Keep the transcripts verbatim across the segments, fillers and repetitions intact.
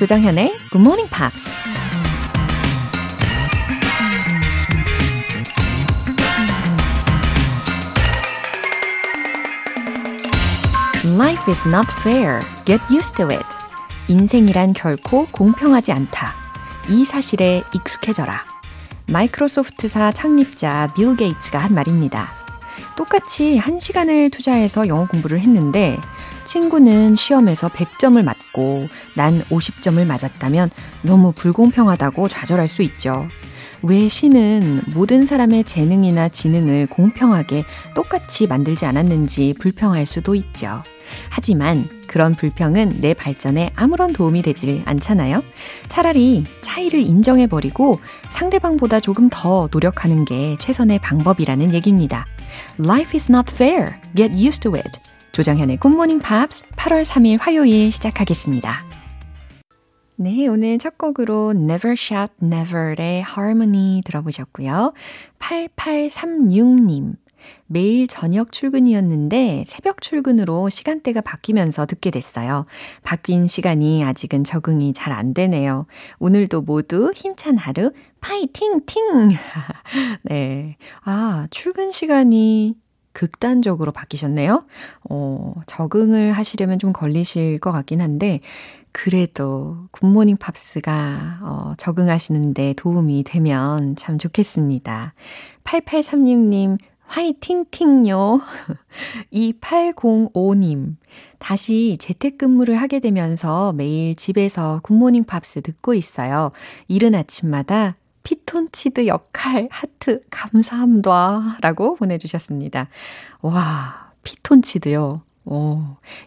조정현의 Good Morning Pops. Life is not fair. Get used to it. 인생이란 결코 공평하지 않다. 이 사실에 익숙해져라. 마이크로소프트사 창립자 빌 게이츠가 한 말입니다. 똑같이 한 시간을 투자해서 영어 공부를 했는데 친구는 시험에서 백 점을 맞고 난 오십 점을 맞았다면 너무 불공평하다고 좌절할 수 있죠. 왜 신은 모든 사람의 재능이나 지능을 공평하게 똑같이 만들지 않았는지 불평할 수도 있죠. 하지만 그런 불평은 내 발전에 아무런 도움이 되질 않잖아요. 차라리 차이를 인정해버리고 상대방보다 조금 더 노력하는 게 최선의 방법이라는 얘기입니다. Life is not fair. Get used to it. 조정현의 굿모닝 팝스 팔월 삼일 화요일 시작하겠습니다. 네, 오늘 첫 곡으로 Never Shout Never의 Harmony 들어보셨고요. 팔팔삼육 님, 매일 저녁 출근이었는데 새벽 출근으로 시간대가 바뀌면서 듣게 됐어요. 바뀐 시간이 아직은 적응이 잘 안 되네요. 오늘도 모두 힘찬 하루 파이팅팅! 네, 아, 출근 시간이 극단적으로 바뀌셨네요. 어, 적응을 하시려면 좀 걸리실 것 같긴 한데 그래도 굿모닝 팝스가 어, 적응하시는데 도움이 되면 참 좋겠습니다. 팔팔삼육 님 화이팅팅요. 이팔공오 님 다시 재택근무를 하게 되면서 매일 집에서 굿모닝 팝스 듣고 있어요. 이른 아침마다 피톤치드 역할 하트 감사합니다 라고 보내주셨습니다. 와, 피톤치드요. 오,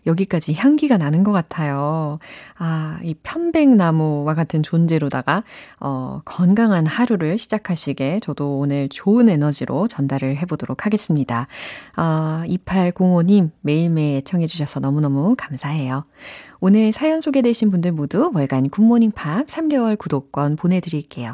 여기까지 향기가 나는 것 같아요. 아, 이 편백나무와 같은 존재로다가 어, 건강한 하루를 시작하시게 저도 오늘 좋은 에너지로 전달을 해보도록 하겠습니다. 아, 이팔공오 님 매일매일 애청해 주셔서 너무너무 감사해요. 오늘 사연 소개되신 분들 모두 월간 굿모닝팝 삼 개월 구독권 보내드릴게요.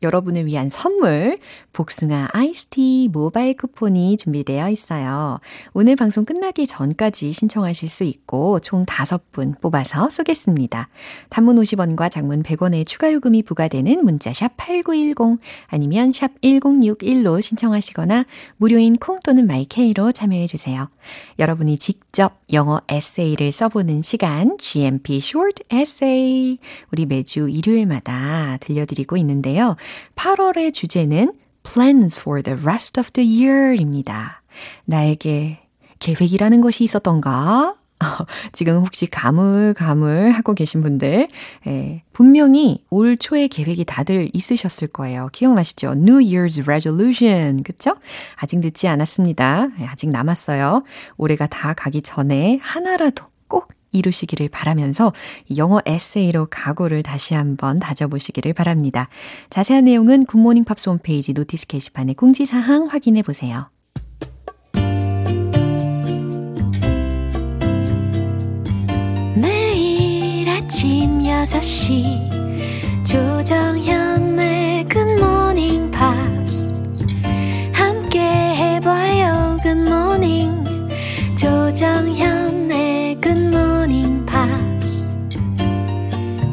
여러분을 위한 선물 복숭아 아이스티 모바일 쿠폰이 준비되어 있어요. 오늘 방송 끝나기 전까지 신청하실 수 있고 총 다섯 분 뽑아서 쏘겠습니다. 단문 오십 원과 장문 백 원의 추가 요금이 부과되는 문자 샵 팔구일공 아니면 샵 일공육일로 신청하시거나 무료인 콩 또는 마이케이로 참여해 주세요. 여러분이 직접 영어 에세이를 써보는 시간 지엠피 Short Essay 우리 매주 일요일마다 들려드리고 있는데요. 팔월의 주제는 Plans for the rest of the year입니다. 나에게 계획이라는 것이 있었던가? 지금 혹시 가물가물 하고 계신 분들 예, 분명히 올 초에 계획이 다들 있으셨을 거예요. 기억나시죠? New Year's Resolution, 그쵸? 아직 늦지 않았습니다. 아직 남았어요. 올해가 다 가기 전에 하나라도 꼭 이루시기를 바라면서 영어 에세이로 각오를 다시 한번 다져보시기를 바랍니다. 자세한 내용은 굿모닝 팝스 홈페이지 노티스 게시판의 공지사항 확인해 보세요. 매일 아침 여섯 시 조정현의 굿모닝 팝스 함께 해봐요. 굿모닝 조정현의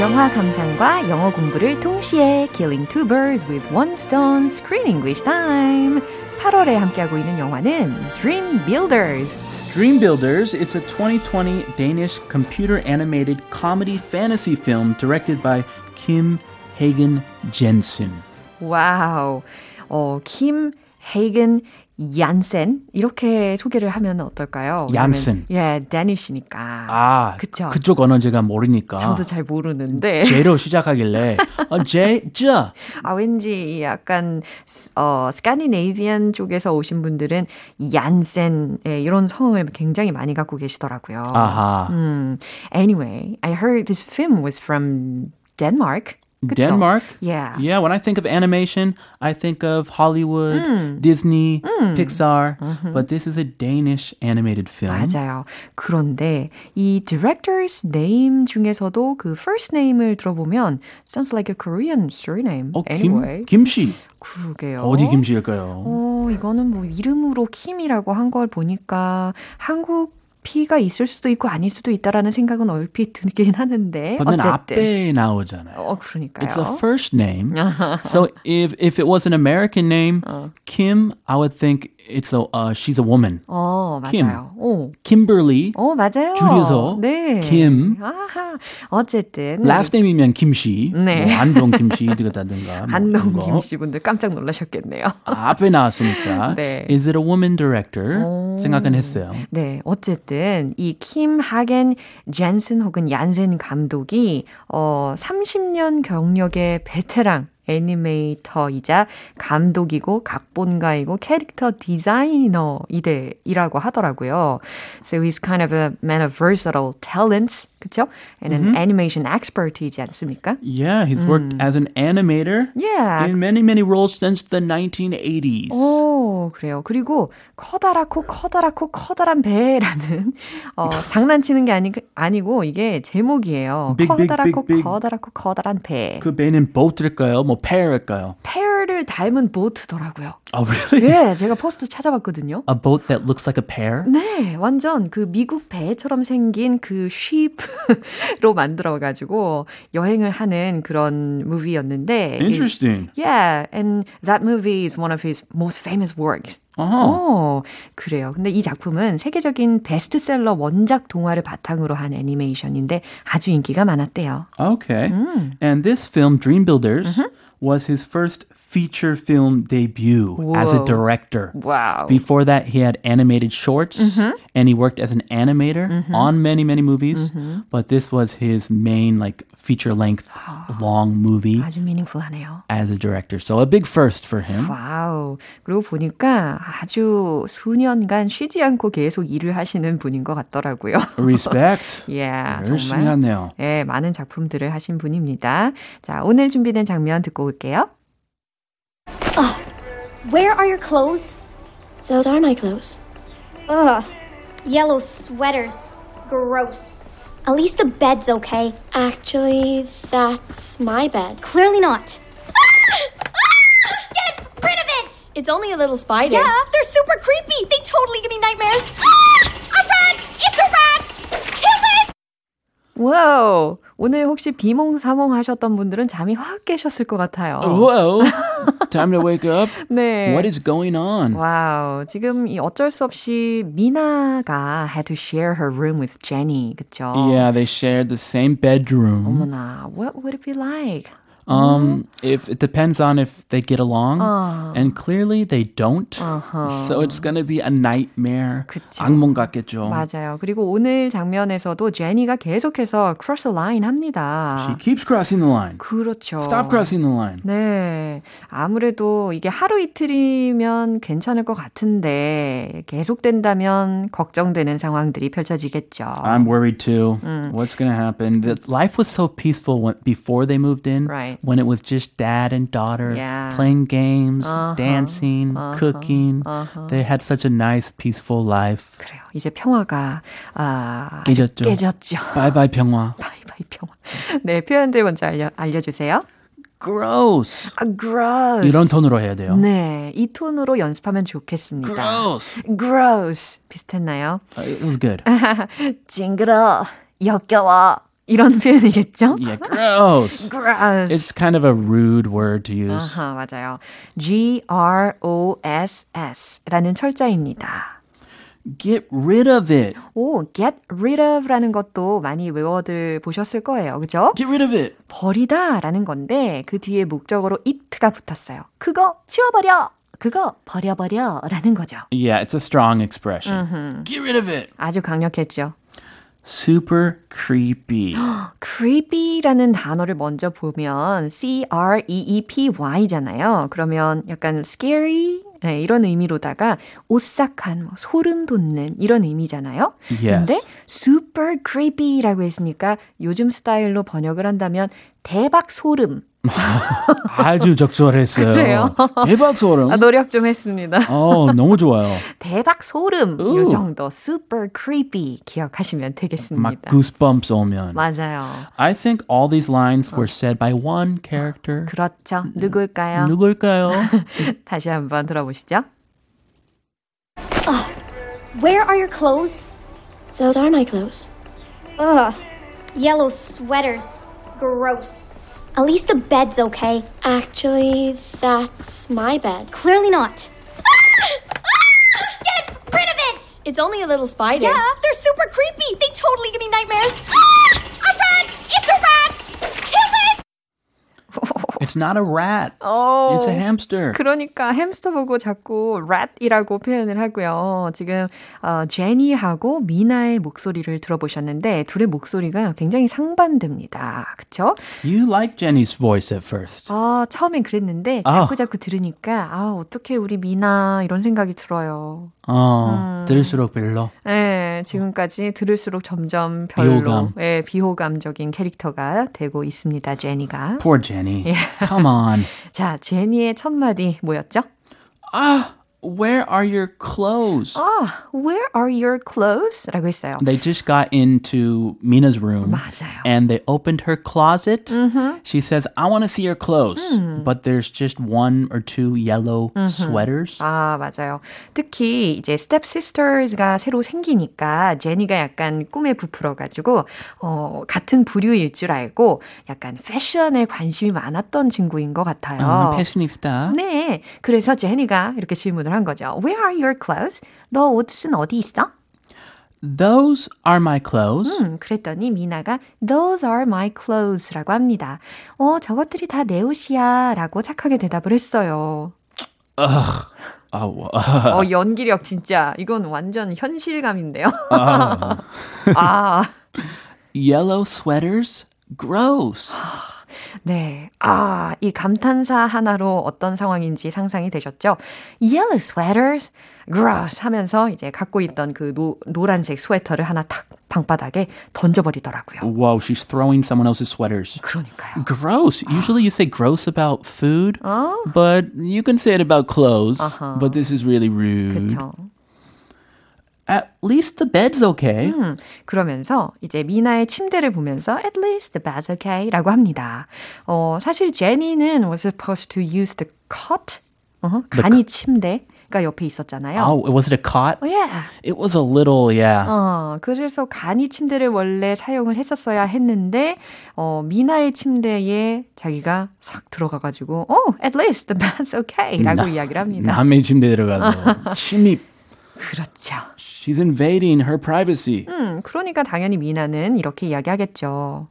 영화 감상과 영어 공부를 동시에 Killing Two Birds with One Stone Screen English Time. 팔월에 함께하고 있는 영화는 Dream Builders. Dream Builders, it's a twenty twenty Danish computer animated comedy fantasy film directed by Kim Hagen Jensen. Wow. 어, Kim Hagen Jensen 이렇게 소개를 하면 어떨까요? 얀센. 예, 데니시니까. 아, 그쵸? 그쪽 언어 제가 모르니까. 저도 잘 모르는데. J로 시작하길래 어, J, J. 아, 왠지 약간 어, 스칸디네이비안 쪽에서 오신 분들은 얀센 예, 이런 성을 굉장히 많이 갖고 계시더라고요. 아하. 음, anyway, I heard this film was from Denmark. 그쵸? Denmark? Yeah. Yeah, when I think of animation, I think of Hollywood, 음. Disney, 음. Pixar, uh-huh. but this is a Danish animated film. 맞아요. 그런데 이 director's name 중에서도 그 first name을 들어보면 sounds like a Korean surname. 어, anyway. 김, 김씨. 그러게요. 어디 김씨일까요? 어, 이거는 뭐 이름으로 킴이라고 한 걸 보니까 한국 피가 있을 수도 있고 아닐 수도 있다라는 생각은 얼핏 들긴 하는데 어쨌든 앞에 나오잖아요. 어, 그러니까요. It's a first name. So if if it was an American name, 어. Kim, I would think it's a uh, she's a woman. 어, 맞아요. Kim. 오. Kimberly. 어, 맞아요. 줄여서 네. Kim. 아하. 어쨌든 last name이면 김씨. 네. 뭐 안동 김씨라든가. 안동 뭐 김씨 분들 깜짝 놀라셨겠네요. 아, 앞에 나왔으니까. 네. Is it a woman director? 오. 생각은 했어요. 네. 어쨌든 이 킴 하겐 젠슨 혹은 얀센 감독이 어, 삼십 년 경력의 베테랑 애니메이터이자 감독이고 각본가이고 캐릭터 디자이너이라고 하더라고요. So he's kind of a man of versatile talents, 그렇죠? And mm-hmm. an animation expert이지 않습니까? Yeah, he's worked 음. as an animator yeah. in many, many roles since the nineteen eighties. 오, 그래요. 그리고 커다랗고 커다랗고 커다란 배라는 어, 장난치는 게 아니, 아니고 이게 제목이에요. Big, 커다랗고 big, big, big. 커다랗고 커다란 배. 그 배는 boat일까요? 뭐 pear일까요? pear를 닮은 보트더라고요. Oh, really? 네, 제가 포스트 찾아봤거든요. A boat that looks like a pear? 네, 완전 그 미국 배처럼 생긴 그 ship로 만들어가지고 여행을 하는 그런 무비였는데 Interesting. It, yeah, and that movie is one of his most famous works. 어, 그래요. 근데 이 작품은 세계적인 베스트셀러 원작 동화를 바탕으로 한 애니메이션인데 아주 인기가 많았대요. Okay. 음. And this film, Dream Builders, uh-huh. was his first feature film debut Whoa. as a director. Wow. Before that, he had animated shorts, mm-hmm. and he worked as an animator mm-hmm. on many, many movies. Mm-hmm. But this was his main, like, feature-length, oh, long movie. 아주 meaningful하네요. As a director. So a big first for him. Wow. 그리고 보니까 아주 수년간 쉬지 않고 계속 일을 하시는 분인 것 같더라고요. Respect. yeah, 열심히 하네요. 예, 많은 작품들을 하신 분입니다. 자, 오늘 준비된 장면 듣고 올게요. Oh, where are your clothes? Those are my clothes. Ugh, yellow sweaters. Gross. At least the bed's okay. Actually, that's my bed. Clearly not. Ah! Ah! Get rid of it! It's only a little spider. Yeah, they're super creepy. They totally give me nightmares. Ah! A rat! It's a rat! Kill it! Whoa. 오늘 혹시 비몽사몽 하셨던 분들은 잠이 확 깨셨을 것 같아요. Whoa, time to wake up. 네. What is going on? 와우, 지금 이 어쩔 수 없이 미나가 had to share her room with Jenny, 그쵸? Yeah, they shared the same bedroom. 어머나, what would it be like? Um, mm-hmm. if it depends on if they get along, uh. and clearly they don't. Uh-huh. So it's going to be a nightmare. 그쵸. 악몽 같겠죠. 맞아요. 그리고 오늘 장면에서도 제니가 계속해서 cross the line 합니다. She keeps crossing the line. 그렇죠. Stop crossing the line. 네, 아무래도 이게 하루 이틀이면 괜찮을 것 같은데 계속된다면 걱정되는 상황들이 펼쳐지겠죠. I'm worried too. 음. What's going to happen? The life was so peaceful when, before they moved in. Right. When it was just dad and daughter yeah. playing games, uh-huh. dancing, uh-huh. cooking. Uh-huh. They had such a nice, peaceful life. 그래요. 이제 평화가 아, 깨졌죠. 깨졌죠. 바이바이 평화. 바이바이 평화. 네, 표현들 먼저 알려, 알려주세요. Gross. 아, gross. 이런 톤으로 해야 돼요. 네, 이 톤으로 연습하면 좋겠습니다. Gross. Gross. 비슷했나요? Uh, it was good. 징그러, 역겨워. 이런 표현이겠죠? Yeah, gross. gross. It's kind of a rude word to use. 아하, 맞아요. G-R-O-S-S라는 철자입니다. Get rid of it. 오, get rid of라는 것도 많이 외워들 보셨을 거예요. 그죠? Get rid of it. 버리다라는 건데 그 뒤에 목적어로 it가 붙었어요. 그거 치워버려. 그거 버려버려 라는 거죠. Yeah, it's a strong expression. Mm-hmm. Get rid of it. 아주 강력했죠. Super creepy. creepy라는 단어를 먼저 보면 C-R-E-E-P-Y잖아요. 그러면 약간 scary 네, 이런 의미로다가 오싹한, 뭐, 소름 돋는 이런 의미잖아요. 그런데 yes. super creepy라고 했으니까 요즘 스타일로 번역을 한다면 대박 소름. 아주 적절했어요. 그래요? 대박 소름. 아, 노력 좀 했습니다. 어, 너무 좋아요. 대박 소름. 이 정도 super creepy 기억하시면 되겠습니다. 막 goosebumps 오면. 맞아요. I think all these lines were said by one character. 그렇죠. 누굴까요? 누굴까요? 다시 한번 들어보시죠. Oh, where are your clothes? Those are my clothes. Ugh, yellow sweaters. Gross. At least the bed's okay. Actually, that's my bed. Clearly not. Get rid of it! It's only a little spider. Yeah, they're super creepy. They totally give me nightmares. A rat! It's a rat! Kill it! It's not a rat. Oh, it's a hamster. 그러니까 햄스터 보고 자꾸 rat이라고 표현을 하고요. 지금 어, 제니하고 미나의 목소리를 들어보셨는데 둘의 목소리가 굉장히 상반됩니다. 그렇죠? You like Jenny's voice at first. 아, 처음엔 그랬는데 자꾸 자꾸 들으니까 아, 어떻게 우리 미나 이런 생각이 들어요. 어, 음. 들을수록 별로. 네, 지금까지 들을수록 점점 별로. 비호감. 네, 비호감적인 캐릭터가 되고 있습니다. 제니가. Poor Jenny. Yeah. Come on. 자, 제니의 첫 마디 뭐였죠? 아, where are your clothes? 아, where are your clothes? 라고 했어요. They just got into Mina's room. 맞아요. And they opened her closet. Mm-hmm. She says, I want to see your clothes. Mm. But there's just one or two yellow mm-hmm. sweaters. 아, 맞아요. 특히 이제 stepsisters가 새로 생기니까 제니가 약간 꿈에 부풀어가지고 어, 같은 부류일 줄 알고 약간 패션에 관심이 많았던 친구인 것 같아요. 아, 패션이스타. 네. 그래서 제니가 이렇게 질문을 한 거죠. Where are your clothes? 너 옷은 어디 있어? Those are my clothes. 음, 그랬더니 미나가 Those are my clothes라고 합니다. 어, 저것들이 다 내 옷이야 라고 착하게 대답을 했어요. Ugh. 어, 연기력 진짜. 이건 완전 현실감인데요. Uh. 아. Yellow sweaters? Gross. 네, 아, 이 감탄사 하나로 어떤 상황인지 상상이 되셨죠? Yellow sweaters, gross 하면서 이제 갖고 있던 그 노, 노란색 스웨터를 하나 탁 방바닥에 던져버리더라고요. Wow, she's throwing someone else's sweaters. 그러니까요. Gross. Usually you say gross about food, 어? but you can say it about clothes, uh-huh. but this is really rude. 그쵸. At least the bed's okay. 음, 그러면서 이제 미나의 침대를 보면서 At least the bed's okay 라고 합니다. 어, 사실 제니는 was supposed to use the cot. Uh-huh, the 간이 c- 침대가 옆에 있었잖아요. Oh, was it a cot? Oh, yeah. It was a little, yeah. 어, 그래서 간이 침대를 원래 사용을 했었어야 했는데 어, 미나의 침대에 자기가 싹 들어가가지고 Oh, at least the bed's okay 라고 나, 이야기를 합니다. 남의 침대에 들어가서 침입. 그렇죠. She's invading her privacy. 음, 그러니까 당연히 미나는 이렇게 이야기하겠죠.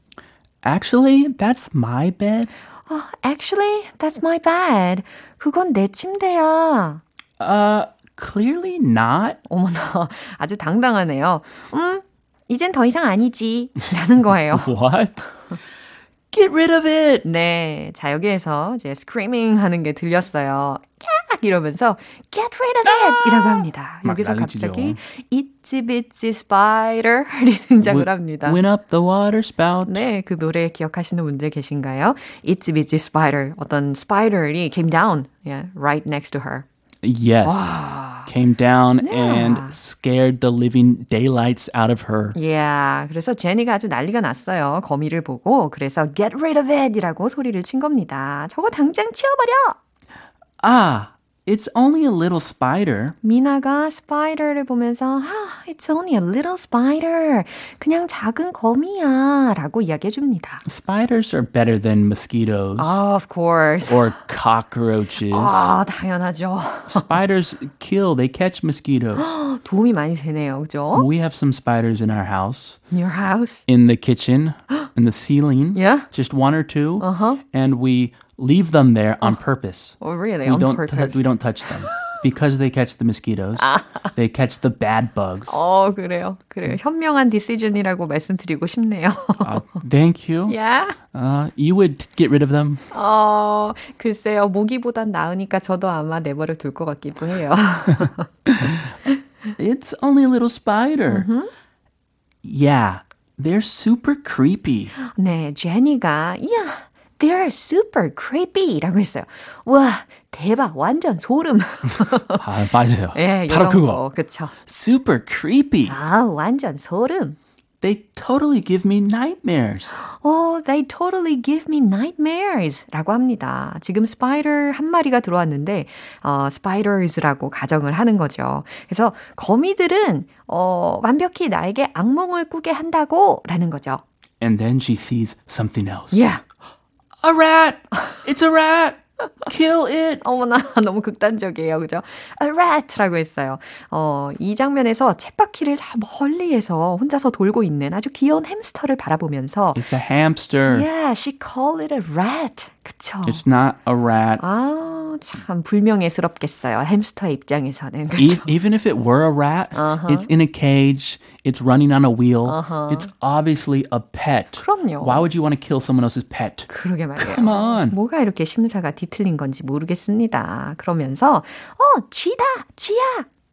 Actually, that's my bed. Oh, actually, that's my bed. 그건 내 침대야. Uh, clearly not. 어머나, 아주 당당하네요. 음, 이젠 더 이상 아니지. 라는 거예요. What? Get rid of it. 네, 자 여기에서 이제 screaming 하는 게 들렸어요. 이러면서 Get rid of it! 아! 이라고 합니다. 여기서 갑자기 Itchy Bitchy Spider 등장을 합니다. Went up the water spout. 네, 그 노래 기억하시는 분들 계신가요? Itchy Bitchy Spider. 어떤 spider이 came down yeah, right next to her. Yes. 와. Came down 네. and scared the living daylights out of her. Yeah. 그래서 제니가 아주 난리가 났어요. 거미를 보고. 그래서 Get rid of it! 이라고 소리를 친 겁니다. 저거 당장 치워버려! 아! It's only a little spider. 미나가 spider를 보면서 ah, It's only a little spider. 그냥 작은 거미야 라고 이야기해줍니다. Spiders are better than mosquitoes. Oh, of course. Or cockroaches. 아, 당연하죠. Spiders kill. They catch mosquitoes. 도움이 많이 되네요. 그죠? We have some spiders in our house. In your house? In the kitchen. In the ceiling. Yeah? Just one or two. Uh-huh. And we... leave them there on purpose. Oh, really? We on don't purpose? T- we don't touch them. Because they catch the mosquitoes. 아. They catch the bad bugs. 어, 그래요. 그래요. 현명한 decision이라고 말씀드리고 싶네요. uh, thank you. Yeah. Uh, you would get rid of them? 어, 글쎄요. 모기보단 나으니까 저도 아마 내버려 둘 것 같기도 해요. It's only a little spider. Mm-hmm. Yeah. They're super creepy. 네, 제니가 yeah. They're super creepy라고 했어요. 와, 대박, 완전 소름. 아, 맞아요. 예, 바로 그거. 그렇죠. Super creepy. 아, 완전 소름. They totally give me nightmares. Oh, they totally give me nightmares 라고 합니다. 지금 spider 한 마리가 들어왔는데 어, spiders라고 가정을 하는 거죠. 그래서 거미들은 어, 완벽히 나에게 악몽을 꾸게 한다고 라는 거죠. And then she sees something else. Yeah. A rat! It's a rat! Kill it! 어머나, 너무 극단적이에요, 그죠? A rat라고 했어요. 어, 이 장면에서 쳇바퀴를 저 멀리에서 혼자서 돌고 있는 아주 귀여운 햄스터를 바라보면서 It's a hamster. Yeah, she called it a rat. 그쵸? It's not a rat. 아, 참 불명예스럽겠어요. 햄스터의 입장에서는. 그쵸? Even if it were a rat, uh-huh. it's in a cage, it's running on a wheel, uh-huh. it's obviously a pet. 그럼요. Why would you want to kill someone else's pet? 그러게 말이에요. Come on. 뭐가 이렇게 심사가 뒤틀린 건지 모르겠습니다. 그러면서 어, 쥐다, 쥐야,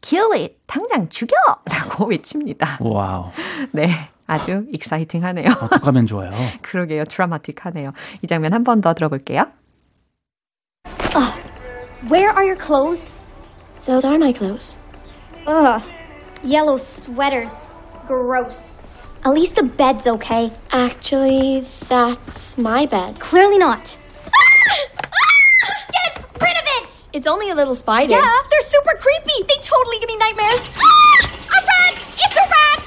kill it, 당장 죽여! 라고 외칩니다. 와우. 네. 아주 익사이팅하네요. 어떡하면 좋아요. 그러게요. 드라마틱하네요. 이 장면 한 번 더 들어볼게요. Oh, where are your clothes? Those are my clothes. Ugh, yellow sweaters. Gross. At least the bed's okay. Actually, that's my bed. Clearly not. Get rid of it! It's only a little spider. Yeah, they're super creepy. They totally give me nightmares. A rat! It's a rat!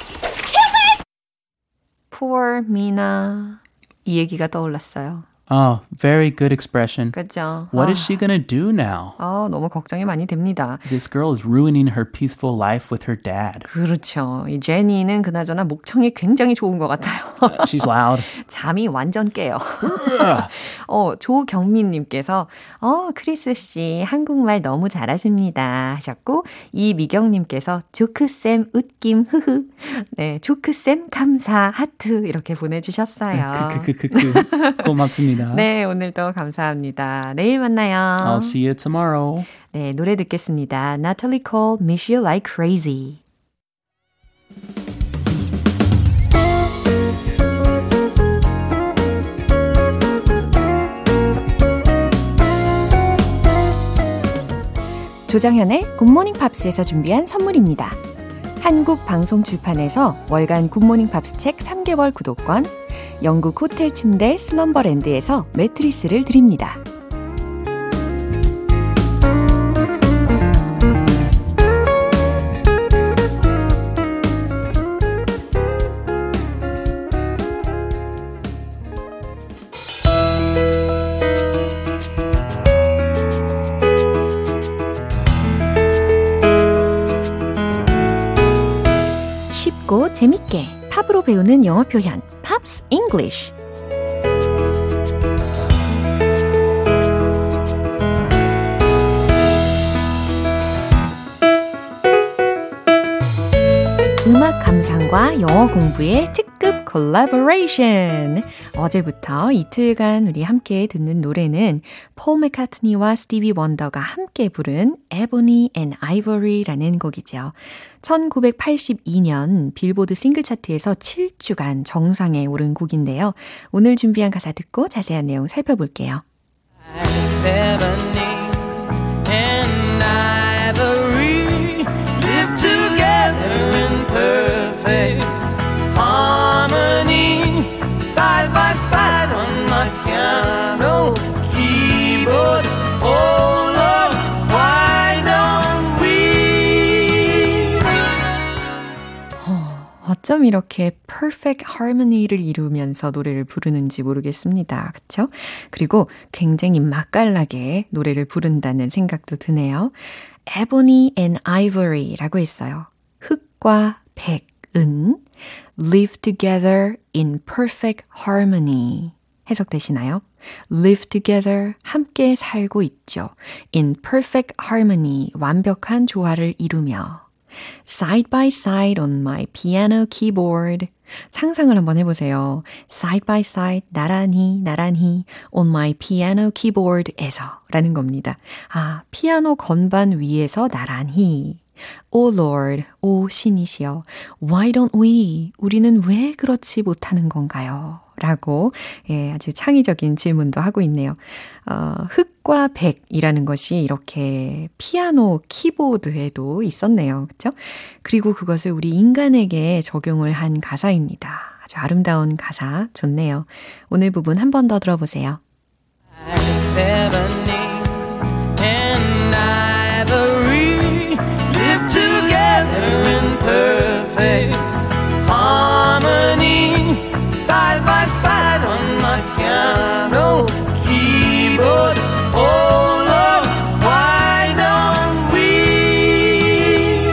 Poor Mina. 이 얘기가 떠올랐어요. Oh, very good expression. 그죠. What 아. is she gonna do now? 아, 너무 걱정이 많이 됩니다. This girl is ruining her peaceful life with her dad. 그렇죠. 이 제니는 그나저나 목청이 굉장히 좋은 것 같아요. She's loud. 잠이 완전 깨요. 어, 조경민님께서 어, 크리스 씨 한국말 너무 잘하십니다 하셨고 이미경님께서 조크쌤 웃김 흐흐. 네, 조크쌤 감사 하트 이렇게 보내주셨어요. 크크크크크. 고맙습니다. 네, 오늘도 감사합니다. 내일 만나요. I'll see you tomorrow. 네, 노래 듣겠습니다. Natalie Cole, Miss You Like Crazy. 조정현의 Good Morning Pops에서 준비한 선물입니다. 한국 방송 출판에서 월간 Good Morning Pops 책 삼 개월 구독권, 영국 호텔 침대 슬럼버랜드에서 매트리스를 드립니다. 쉽고 재밌게 팝으로 배우는 영어 표현 Pops English. 음악 감상과 영어 공부의 특급 콜라보레이션. 어제부터 이틀간 우리 함께 듣는 노래는 폴 맥카트니와 스티비 원더가 함께 부른 Ebony and Ivory라는 곡이죠. 천구백팔십이 년 빌보드 싱글 차트에서 칠 주간 정상에 오른 곡인데요. 오늘 준비한 가사 듣고 자세한 내용 살펴볼게요. Ebony and Ivory live together in perfect harmony side by side on my piano keyboard. Oh Lord, why don't we? 어쩜 이렇게 perfect harmony를 이루면서 노래를 부르는지 모르겠습니다. 그렇죠? 그리고 굉장히 맛깔나게 노래를 부른다는 생각도 드네요. Ebony and Ivory라고 했어요. 흑과 백은 live together in perfect harmony. 해석되시나요? live together, 함께 살고 있죠. in perfect harmony, 완벽한 조화를 이루며 side by side on my piano keyboard 상상을 한번 해보세요. side by side, 나란히, 나란히 on my piano keyboard에서 라는 겁니다. 아, 피아노 건반 위에서 나란히 O Lord, 오 신이시여, why don't we? 우리는 왜 그렇지 못하는 건가요? 라고 예, 아주 창의적인 질문도 하고 있네요. 어, 흑과 백이라는 것이 이렇게 피아노 키보드에도 있었네요. 그렇죠? 그리고 그것을 우리 인간에게 적용을 한 가사입니다. 아주 아름다운 가사 좋네요. 오늘 부분 한 번 더 들어보세요. Ebony and Ivory live together in perfect harmony side by side on my piano keyboard oh Lord why don't we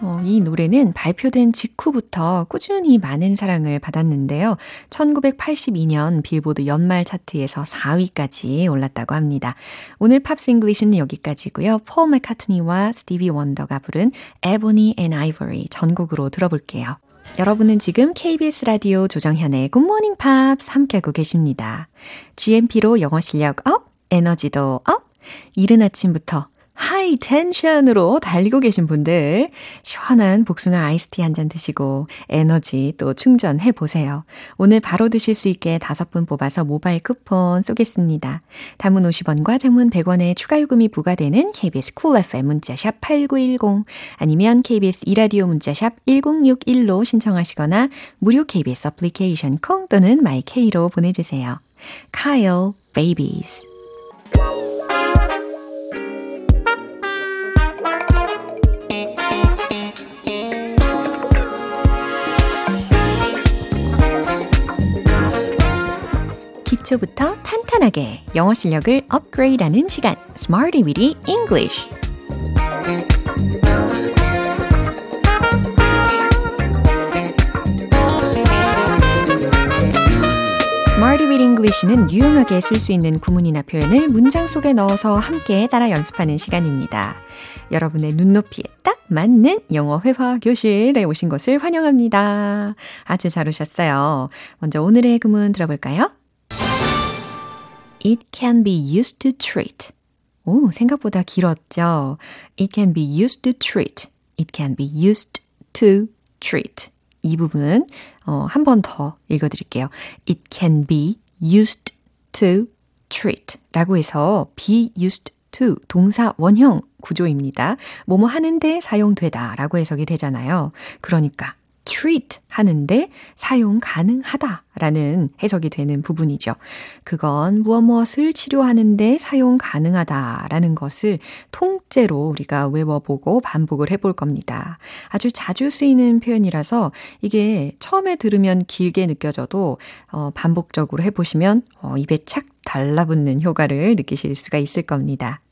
어, 이 노래는 발표된 직후부터 꾸준히 많은 사랑을 받았는데요. 천구백팔십이 년 빌보드 연말 차트에서 사 위까지 올랐다고 합니다. 오늘 팝스 잉글리시는 여기까지고요. 폴 맥카트니와 스티비 원더가 부른 Ebony and Ivory 전곡으로 들어볼게요. 여러분은 지금 케이비에스 라디오 조정현의 굿모닝 팝스 함께하고 계십니다. 지엠피로 영어 실력 업, 에너지도 업, 이른 아침부터 하이 텐션으로 달리고 계신 분들 시원한 복숭아 아이스티 한 잔 드시고 에너지 또 충전해 보세요. 오늘 바로 드실 수 있게 다섯 분 뽑아서 모바일 쿠폰 쏘겠습니다. 단문 오십 원과 장문 백 원의 추가 요금이 부과되는 케이비에스 쿨 에프엠 문자샵 팔구일공 아니면 케이비에스 이 라디오 문자샵 일공육일로 신청하시거나 무료 케이비에스 어플리케이션 콩 또는 마이케이로 보내주세요. Kyle Babies 기초부터 탄탄하게 영어 실력을 업그레이드하는 시간 Smarty Weedy English Smarty Weedy English는 유용하게 쓸 수 있는 구문이나 표현을 문장 속에 넣어서 함께 따라 연습하는 시간입니다. 여러분의 눈높이에 딱 맞는 영어 회화 교실에 오신 것을 환영합니다. 아주 잘 오셨어요. 먼저 오늘의 구문 들어볼까요? It can be used to treat. 오, 생각보다 길었죠? It can be used to treat. It can be used to treat. 이 부분 어, 한 번 더 읽어드릴게요. It can be used to treat. 라고 해서 be used to 동사 원형 구조입니다. 뭐뭐 하는데 사용되다 라고 해석이 되잖아요. 그러니까 treat 하는데 사용 가능하다라는 해석이 되는 부분이죠. 그건 무엇 무엇을 치료하는데 사용 가능하다라는 것을 통째로 우리가 외워보고 반복을 해볼 겁니다. 아주 자주 쓰이는 표현이라서 이게 처음에 들으면 길게 느껴져도 어, 반복적으로 해보시면 어, 입에 착 달라붙는 효과를 느끼실 수가 있을 겁니다.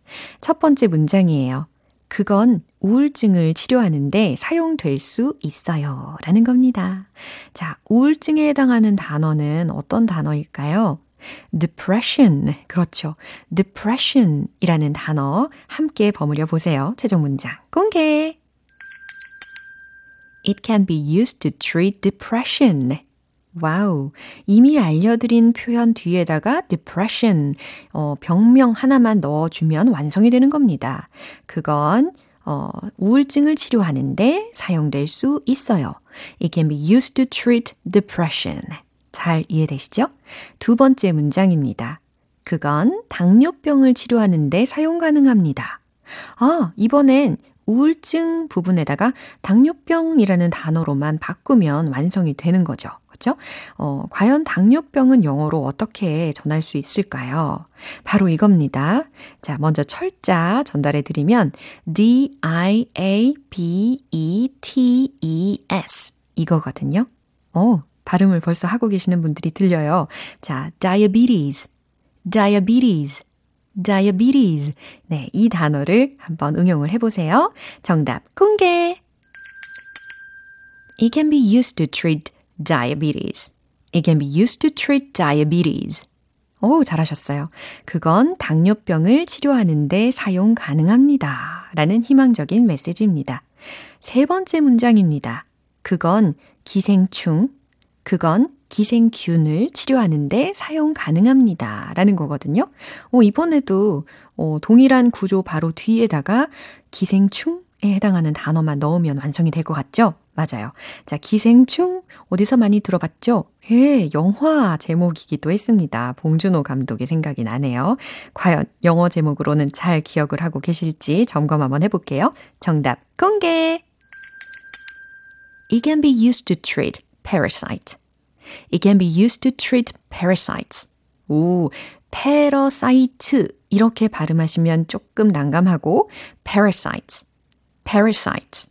첫 번째 문장이에요. 그건 우울증을 치료하는데 사용될 수 있어요. 라는 겁니다. 자, 우울증에 해당하는 단어는 어떤 단어일까요? depression. 그렇죠. depression 이라는 단어 함께 버무려 보세요. 최종 문장 공개. It can be used to treat depression. 와우, 이미 알려드린 표현 뒤에다가 depression, 어, 병명 하나만 넣어주면 완성이 되는 겁니다. 그건 어, 우울증을 치료하는데 사용될 수 있어요. It can be used to treat depression. 잘 이해되시죠? 두 번째 문장입니다. 그건 당뇨병을 치료하는데 사용 가능합니다. 아, 이번엔 우울증 부분에다가 당뇨병이라는 단어로만 바꾸면 완성이 되는 거죠. 그렇죠? 어, 과연 당뇨병은 영어로 어떻게 전할 수 있을까요? 바로 이겁니다. 자, 먼저 철자 전달해 드리면 D-I-A-B-E-T-E-S 이거거든요. 어, 발음을 벌써 하고 계시는 분들이 들려요. 자, diabetes, diabetes. diabetes. 네, 이 단어를 한번 응용을 해보세요. 정답 공개! It can be used to treat diabetes. It can be used to treat diabetes. 오, 잘하셨어요. 그건 당뇨병을 치료하는 데 사용 가능합니다. 라는 희망적인 메시지입니다. 세 번째 문장입니다. 그건 기생충, 그건 기생균을 치료하는 데 사용 가능합니다. 라는 거거든요. 오, 이번에도 어, 동일한 구조 바로 뒤에다가 기생충에 해당하는 단어만 넣으면 완성이 될 것 같죠? 맞아요. 자, 기생충 어디서 많이 들어봤죠? 예, 영화 제목이기도 했습니다. 봉준호 감독의 생각이 나네요. 과연 영어 제목으로는 잘 기억을 하고 계실지 점검 한번 해볼게요. 정답 공개! It can be used to treat parasites. It can be used to treat parasites. 오, parasite 이렇게 발음하시면 조금 난감하고 parasites, parasites,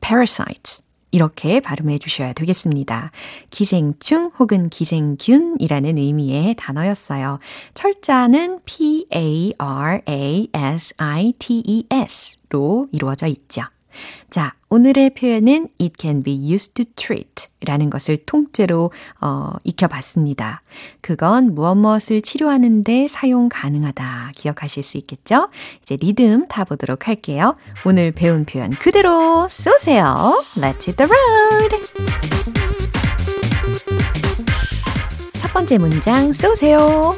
parasites 이렇게 발음해 주셔야 되겠습니다. 기생충 혹은 기생균이라는 의미의 단어였어요. 철자는 P-A-R-A-S-I-T-E-S로 이루어져 있죠. 자, 오늘의 표현은 it can be used to treat 라는 것을 통째로 어, 익혀봤습니다. 그건 무엇 무엇을 치료하는 데 사용 가능하다 기억하실 수 있겠죠? 이제 리듬 타보도록 할게요. 오늘 배운 표현 그대로 쏘세요. Let's hit the road! 첫 번째 문장 쏘세요.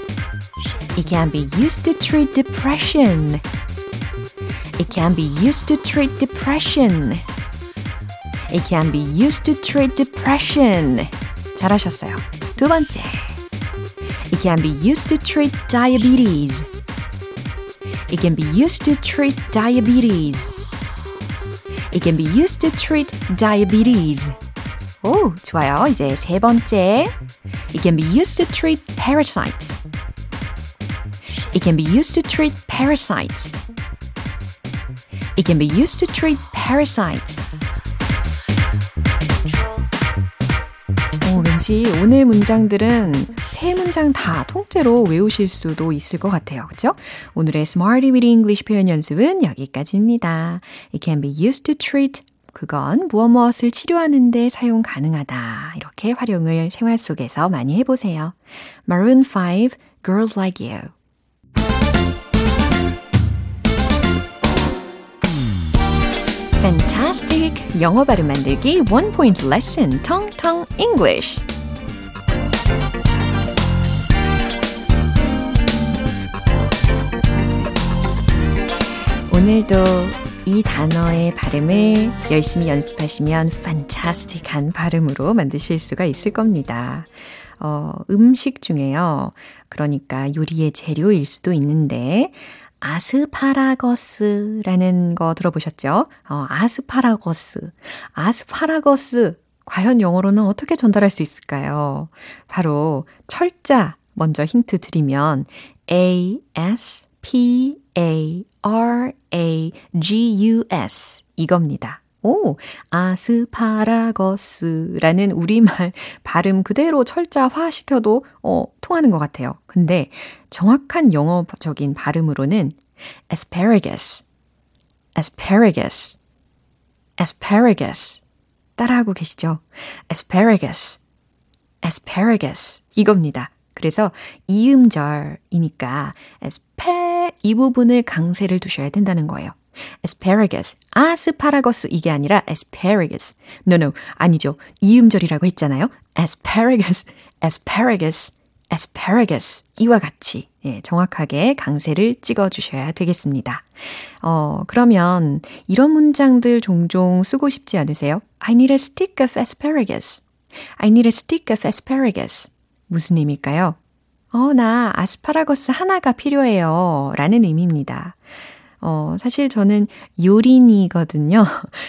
It can be used to treat depression. It can be used to treat depression. It can be used to treat depression. 잘하셨어요. 두 번째. It can be used to treat diabetes. It can be used to treat diabetes. It can be used to treat diabetes. 오, 좋아요. 이제 세 번째. It can be used to treat parasites. It can be used to treat parasites. It can be used to treat parasites. 오, 왠지 오늘 문장들은 세 문장 다 통째로 외우실 수도 있을 것 같아요. 그렇죠? 오늘의 Smarty with English 표현 연습은 여기까지입니다. It can be used to treat. 그건 무엇 무엇을 치료하는 데 사용 가능하다. 이렇게 활용을 생활 속에서 많이 해보세요. Maroon five, Girls Like You. Fantastic! 영어 발음 만들기 One Point Lesson Tong Tong English. 오늘도 이 단어의 발음을 열심히 연습하시면 fantastic한 발음으로 만드실 수가 있을 겁니다. 어, 음식 중에요. 그러니까 요리의 재료일 수도 있는데 아스파라거스라는 거 들어보셨죠? 어, 아스파라거스, 아스파라거스 과연 영어로는 어떻게 전달할 수 있을까요? 바로 철자 먼저 힌트 드리면 A-S-P-A-R-A-G-U-S 이겁니다. 오, 아스파라거스라는 우리말 발음 그대로 철자화 시켜도 어, 통하는 것 같아요. 근데 정확한 영어적인 발음으로는 asparagus, asparagus, asparagus 따라하고 계시죠? asparagus, asparagus 이겁니다. 그래서 이음절이니까 aspa 이 부분을 강세를 두셔야 된다는 거예요. asparagus, 아스파라거스 이게 아니라 asparagus. No, no, 아니죠. 이음절이라고 했잖아요. asparagus, asparagus, asparagus 이와 같이 예, 정확하게 강세를 찍어주셔야 되겠습니다. 어, 그러면 이런 문장들 종종 쓰고 싶지 않으세요? I need a stick of asparagus. I need a stick of asparagus. 무슨 의미일까요? 어, 나 아스파라거스 하나가 필요해요. 라는 의미입니다. 어, 사실 저는 요린이거든요.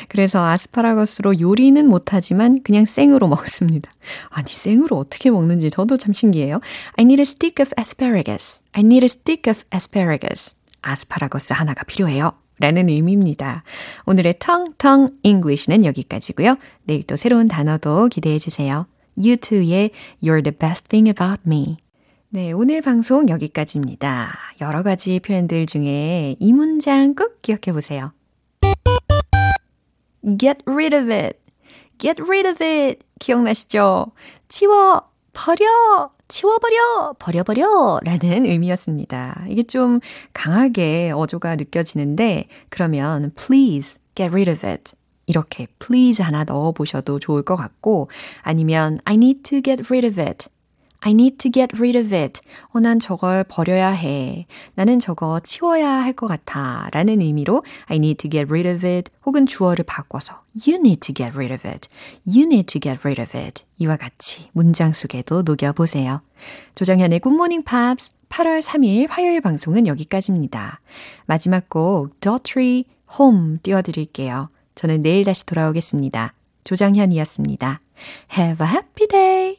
그래서 아스파라거스로 요리는 못하지만 그냥 생으로 먹습니다. 아니, 생으로 어떻게 먹는지 저도 참 신기해요. I need a stick of asparagus. I need a stick of asparagus. 아스파라거스 하나가 필요해요. 라는 의미입니다. 오늘의 텅텅 English는 여기까지고요. 내일 또 새로운 단어도 기대해 주세요. 유투의 You're the best thing about me. 네, 오늘 방송 여기까지입니다. 여러 가지 표현들 중에 이 문장 꼭 기억해 보세요. Get rid of it. Get rid of it. 기억나시죠? 치워, 버려! 치워버려! 버려버려! 라는 의미였습니다. 이게 좀 강하게 어조가 느껴지는데 그러면 please get rid of it. 이렇게 please 하나 넣어보셔도 좋을 것 같고 아니면 I need to get rid of it. I need to get rid of it. 어, 난 저걸 버려야 해. 나는 저거 치워야 할 것 같아. 라는 의미로 I need to get rid of it. 혹은 주어를 바꿔서 You need to get rid of it. You need to get rid of it. 이와 같이 문장 속에도 녹여보세요. 조정현의 Good Morning Pops 팔월 삼일 화요일 방송은 여기까지입니다. 마지막 곡 Daughtry, Home 띄워드릴게요. 저는 내일 다시 돌아오겠습니다. 조정현이었습니다. Have a happy day!